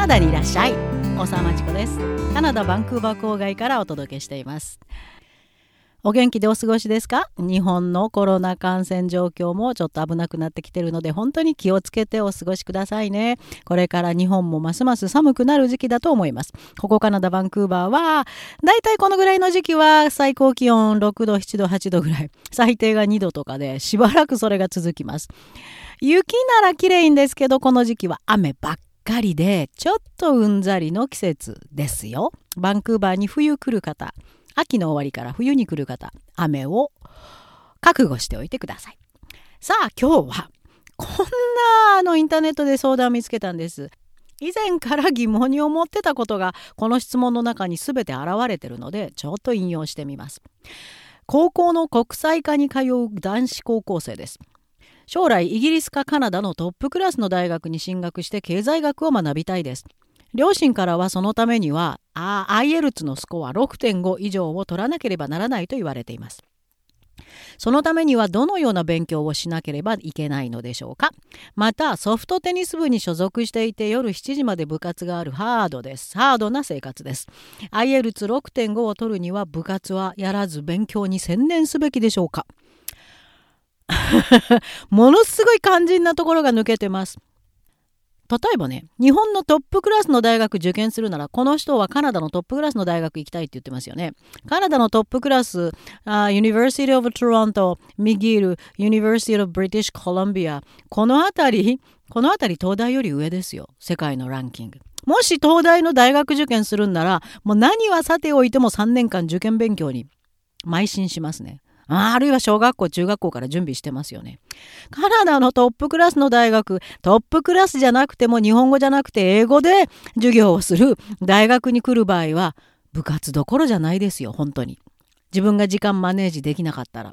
ナダにいらっしゃい。大沢まちこです。カナダバンクーバー郊外からお届けしています。お元気でお過ごしですか？日本のコロナ感染状況もちょっと危なくなってきてるので、本当に気をつけてお過ごしくださいね。これから日本もますます寒くなる時期だと思います。ここカナダバンクーバーはだいたいこのぐらいの時期は最高気温6度7度8度ぐらい、最低が2度とかで、しばらくそれが続きます。雪なら綺麗んですけど、この時期は雨ばっかりで、ちょっとうんざりの季節ですよ。バンクーバーに冬来る方、秋の終わりから冬に来る方、雨を覚悟しておいてください。さあ、今日はこんなインターネットで相談を見つけたんです。以前から疑問に思ってたことがこの質問の中に全て現れてるので、ちょっと引用してみます。高校の国際科に通う男子高校生です。将来イギリスかカナダのトップクラスの大学に進学して経済学を学びたいです。両親からはそのためにはIELTS のスコア 6.5 以上を取らなければならないと言われています。そのためにはどのような勉強をしなければいけないのでしょうか？また、ソフトテニス部に所属していて夜7時まで部活があるハードな生活です。 IELTS6.5 を取るには部活はやらず勉強に専念すべきでしょうか？ものすごい肝心なところが抜けてます。例えばね、日本のトップクラスの大学受験するなら、この人はカナダのトップクラスの大学行きたいって言ってますよね。カナダのトップクラス、University of Toronto、McGill、University of British Columbia、この辺り東大より上ですよ、世界のランキング。もし東大の大学受験するんなら、もう何はさておいても3年間受験勉強に邁進しますね。あるいは小学校、中学校から準備してますよね。カナダのトップクラスの大学、トップクラスじゃなくても日本語じゃなくて英語で授業をする大学に来る場合は、部活どころじゃないですよ、本当に。自分が時間マネージできなかったら。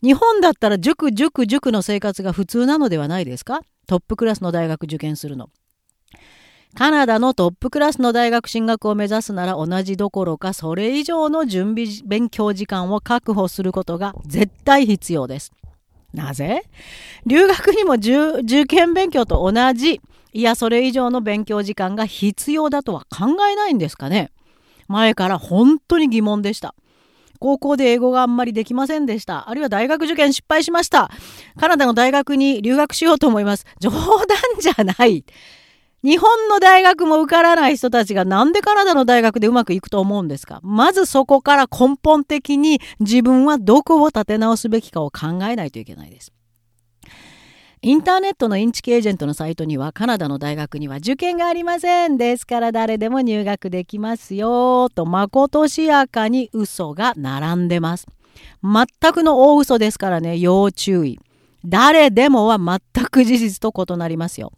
日本だったら塾の生活が普通なのではないですか？トップクラスの大学受験するの。カナダのトップクラスの大学進学を目指すなら、同じどころかそれ以上の準備勉強時間を確保することが絶対必要です。なぜ？留学にも受験勉強と同じ、いやそれ以上の勉強時間が必要だとは考えないんですかね。前から本当に疑問でした。高校で英語があんまりできませんでした。あるいは大学受験失敗しました。カナダの大学に留学しようと思います。冗談じゃない。日本の大学も受からない人たちがなんでカナダの大学でうまくいくと思うんですか？まずそこから根本的に自分はどこを立て直すべきかを考えないといけないです。インターネットのインチキエージェントのサイトには、カナダの大学には受験がありません。ですから誰でも入学できますよと、まことしやかに嘘が並んでます。全くの大嘘ですからね、要注意。誰でもは全く事実と異なりますよ。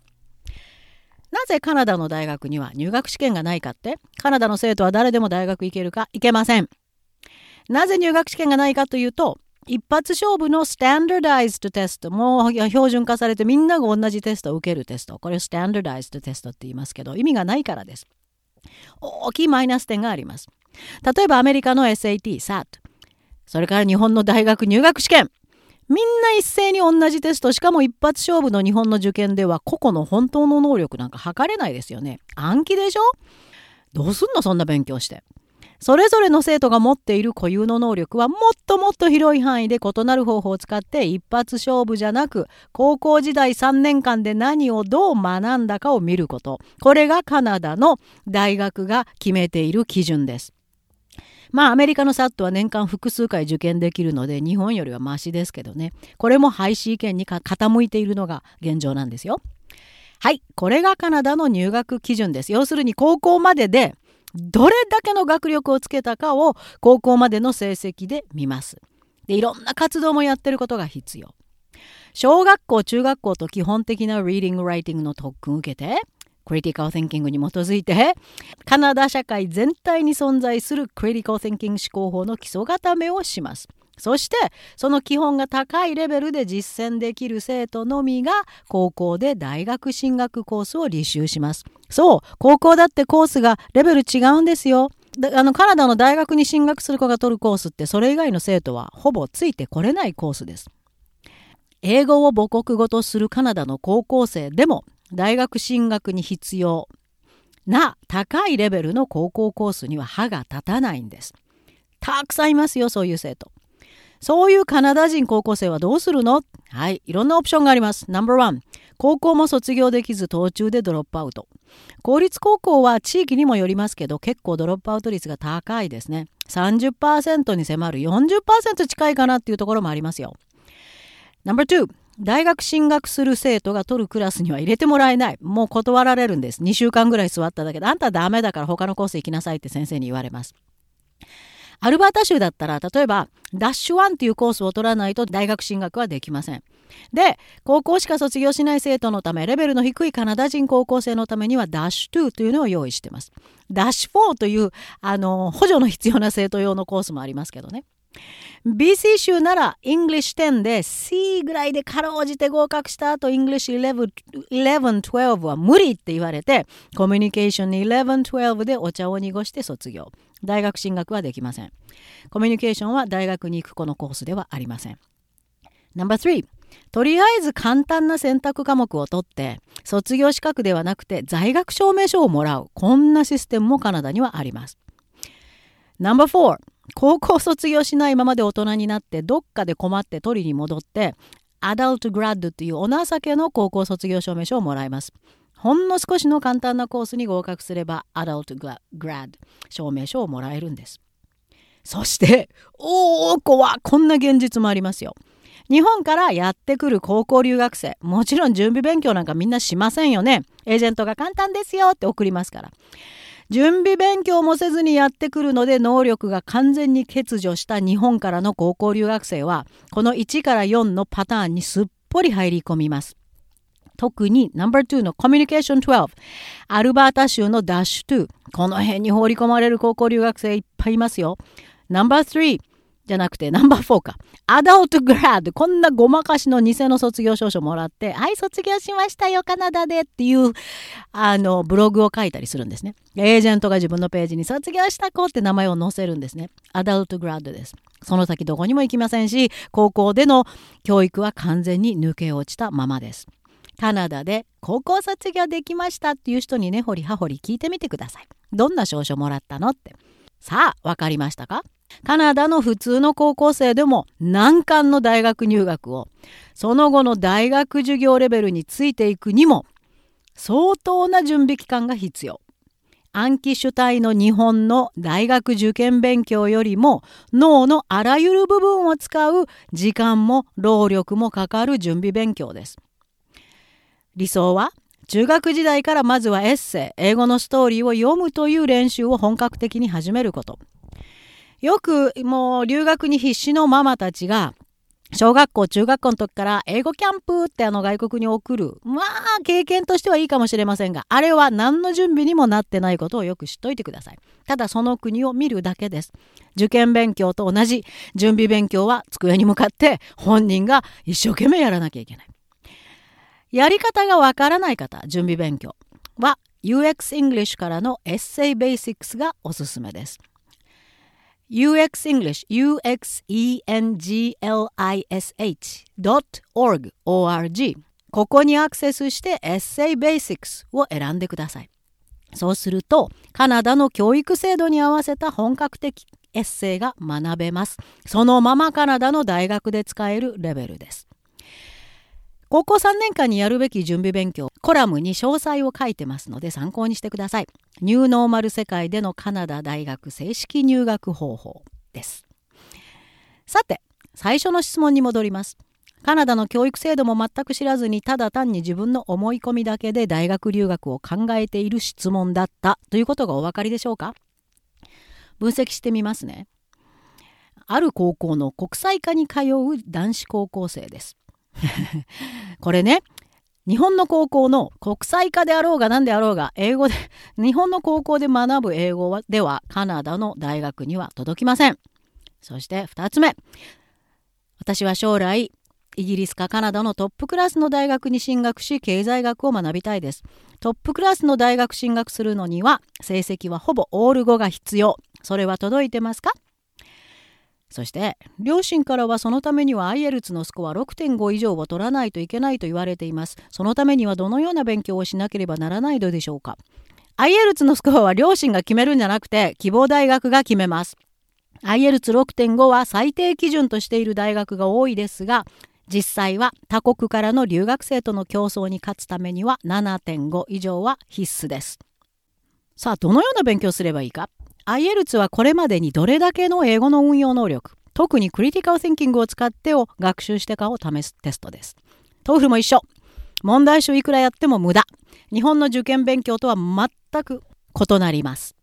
なぜカナダの大学には入学試験がないかって、カナダの生徒は誰でも大学行けるか？行けません。なぜ入学試験がないかというと、一発勝負のスタンダーダイズドテスト、もう標準化されてみんなが同じテストを受けるテスト、これをスタンダーダイズドテストって言いますけど、意味がないからです。大きいマイナス点があります。例えばアメリカの SAT、SAT、それから日本の大学入学試験。みんな一斉に同じテスト、しかも一発勝負の日本の受験では個々の本当の能力なんか測れないですよね。暗記でしょ？どうすんの、そんな勉強して。それぞれの生徒が持っている固有の能力はもっともっと広い範囲で異なる方法を使って、一発勝負じゃなく高校時代3年間で何をどう学んだかを見ること、これがカナダの大学が決めている基準です。アメリカの SAT は年間複数回受験できるので、日本よりはマシですけどね。これも廃止意見に傾いているのが現状なんですよ。はい、これがカナダの入学基準です。要するに高校まででどれだけの学力をつけたかを高校までの成績で見ます。で、いろんな活動もやってることが必要。小学校、中学校と基本的なリーディング、ライティングの特訓を受けて、クリティカル・ティンキングに基づいて、カナダ社会全体に存在するクリティカル・ティンキング思考法の基礎固めをします。そして、その基本が高いレベルで実践できる生徒のみが高校で大学進学コースを履修します。そう、高校だってコースがレベル違うんですよ。カナダの大学に進学する子が取るコースって、それ以外の生徒はほぼついてこれないコースです。英語を母国語とするカナダの高校生でも、大学進学に必要な高いレベルの高校コースには歯が立たないんです。たくさんいますよ、そういう生徒。そういうカナダ人高校生はどうするの？はい、いろんなオプションがあります。No.1、高校も卒業できず途中でドロップアウト。公立高校は地域にもよりますけど、結構ドロップアウト率が高いですね。30% に迫る 40% 近いかなっていうところもありますよ。No.2、大学進学する生徒が取るクラスには入れてもらえない。もう断られるんです。2週間ぐらい座っただけで、あんたダメだから他のコース行きなさいって先生に言われます。アルバータ州だったら、例えばダッシュ1というコースを取らないと大学進学はできません。で、高校しか卒業しない生徒のため、レベルの低いカナダ人高校生のためにはダッシュ2というのを用意しています。ダッシュ4という補助の必要な生徒用のコースもありますけどね。BC 州なら English 10で C ぐらいでかろうじて合格した後 English 11、12は無理って言われて、コミュニケーション11、12でお茶を濁して卒業。大学進学はできません。コミュニケーションは大学に行くこのコースではありません。No.3、とりあえず簡単な選択科目を取って卒業資格ではなくて在学証明書をもらう。こんなシステムもカナダにはあります。No.4、高校卒業しないままで大人になってどっかで困って取りに戻ってアダルトグラッドというお情けの高校卒業証明書をもらいます。ほんの少しの簡単なコースに合格すればアダルトグラッド証明書をもらえるんです。そしてこんな現実もありますよ。日本からやってくる高校留学生、もちろん準備勉強なんかみんなしませんよね。エージェントが簡単ですよって送りますから、準備勉強もせずにやってくるので、能力が完全に欠如した日本からの高校留学生はこの1から4のパターンにすっぽり入り込みます。特に No.2 のコミュニケーション12、アルバータ州のダッシュ2、この辺に放り込まれる高校留学生いっぱいいますよ。No.3 じゃなくて No.4 か、アダルトグラッド、こんなごまかしの偽の卒業証書もらって、はい、卒業しましたよカナダでっていうブログを書いたりするんですね。エージェントが自分のページに卒業した子って名前を載せるんですね。アダルトグラッドです。その先どこにも行きませんし、高校での教育は完全に抜け落ちたままです。カナダで高校卒業できましたっていう人にね、ほりはほり聞いてみてください。どんな証書もらったのって。さあ、わかりましたか？カナダの普通の高校生でも難関の大学入学を、その後の大学授業レベルについていくにも相当な準備期間が必要。暗記主体の日本の大学受験勉強よりも、脳のあらゆる部分を使う時間も労力もかかる準備勉強です。理想は中学時代からまずはエッセイ、英語のストーリーを読むという練習を本格的に始めること。よくもう留学に必死のママたちが小学校中学校の時から英語キャンプって外国に送る、経験としてはいいかもしれませんが、あれは何の準備にもなってないことをよく知っといてください。ただその国を見るだけです。受験勉強と同じ準備勉強は机に向かって本人が一生懸命やらなきゃいけない。やり方がわからない方、準備勉強は UX English からのエッセイベーシックスがおすすめです。UX English uxenglish.org ここにアクセスしてエッセイベーシックスを選んでください。そうするとカナダの教育制度に合わせた本格的エッセイが学べます。そのままカナダの大学で使えるレベルです。高校3年間にやるべき準備勉強、コラムに詳細を書いてますので参考にしてください。ニューノーマル世界でのカナダ大学正式入学方法です。さて、最初の質問に戻ります。カナダの教育制度も全く知らずに、ただ単に自分の思い込みだけで大学留学を考えている質問だったということがお分かりでしょうか？分析してみますね。ある高校の国際科に通う男子高校生です。これね、日本の高校の国際科であろうが何であろうが、英語で日本の高校で学ぶ英語ではカナダの大学には届きません。そして2つ目、私は将来イギリスかカナダのトップクラスの大学に進学し経済学を学びたいです。トップクラスの大学進学するのには成績はほぼオール5が必要。それは届いてますか？そして両親からはそのためには IELTS のスコア 6.5 以上を取らないといけないと言われています。そのためにはどのような勉強をしなければならないのでしょうか？ IELTS のスコアは両親が決めるんじゃなくて、希望大学が決めます。IELTS6.5 は最低基準としている大学が多いですが、実際は他国からの留学生との競争に勝つためには 7.5 以上は必須です。さあ、どのような勉強すればいいか。 IELTS はこれまでにどれだけの英語の運用能力、特にクリティカルシンキングを使ってを学習してかを試すテストです。 TOEFL も一緒。問題集いくらやっても無駄。日本の受験勉強とは全く異なります。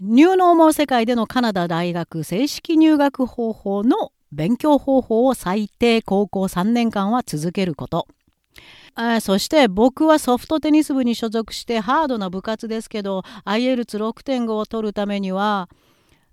ニューノーマル世界でのカナダ大学正式入学方法の勉強方法を最低高校3年間は続けること。そして僕はソフトテニス部に所属してハードな部活ですけど、 IELTS6.5 を取るためには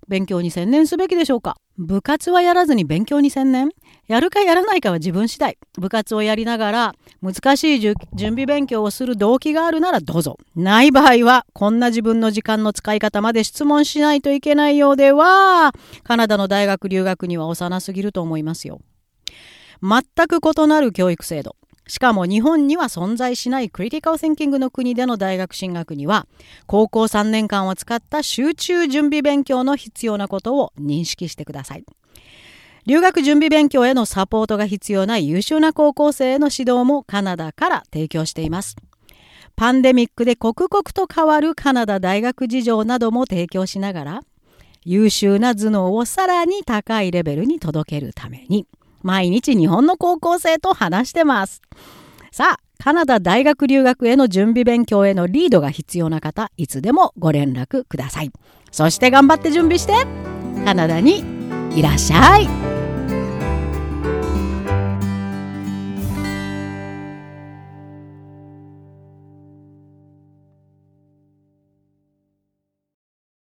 勉強に専念すべきでしょうか。部活はやらずに勉強に専念。やるかやらないかは自分次第。部活をやりながら難しい準備勉強をする動機があるならどうぞ。ない場合はこんな自分の時間の使い方まで質問しないといけないようでは、カナダの大学留学には幼すぎると思いますよ。全く異なる教育制度。しかも日本には存在しないクリティカルシンキングの国での大学進学には、高校3年間を使った集中準備勉強の必要なことを認識してください。留学準備勉強へのサポートが必要な優秀な高校生への指導もカナダから提供しています。パンデミックで刻々と変わるカナダ大学事情なども提供しながら、優秀な頭脳をさらに高いレベルに届けるために、毎日日本の高校生と話してます。さあ、カナダ大学留学への準備勉強へのリードが必要な方、いつでもご連絡ください。そして頑張って準備して、カナダにいらっしゃい。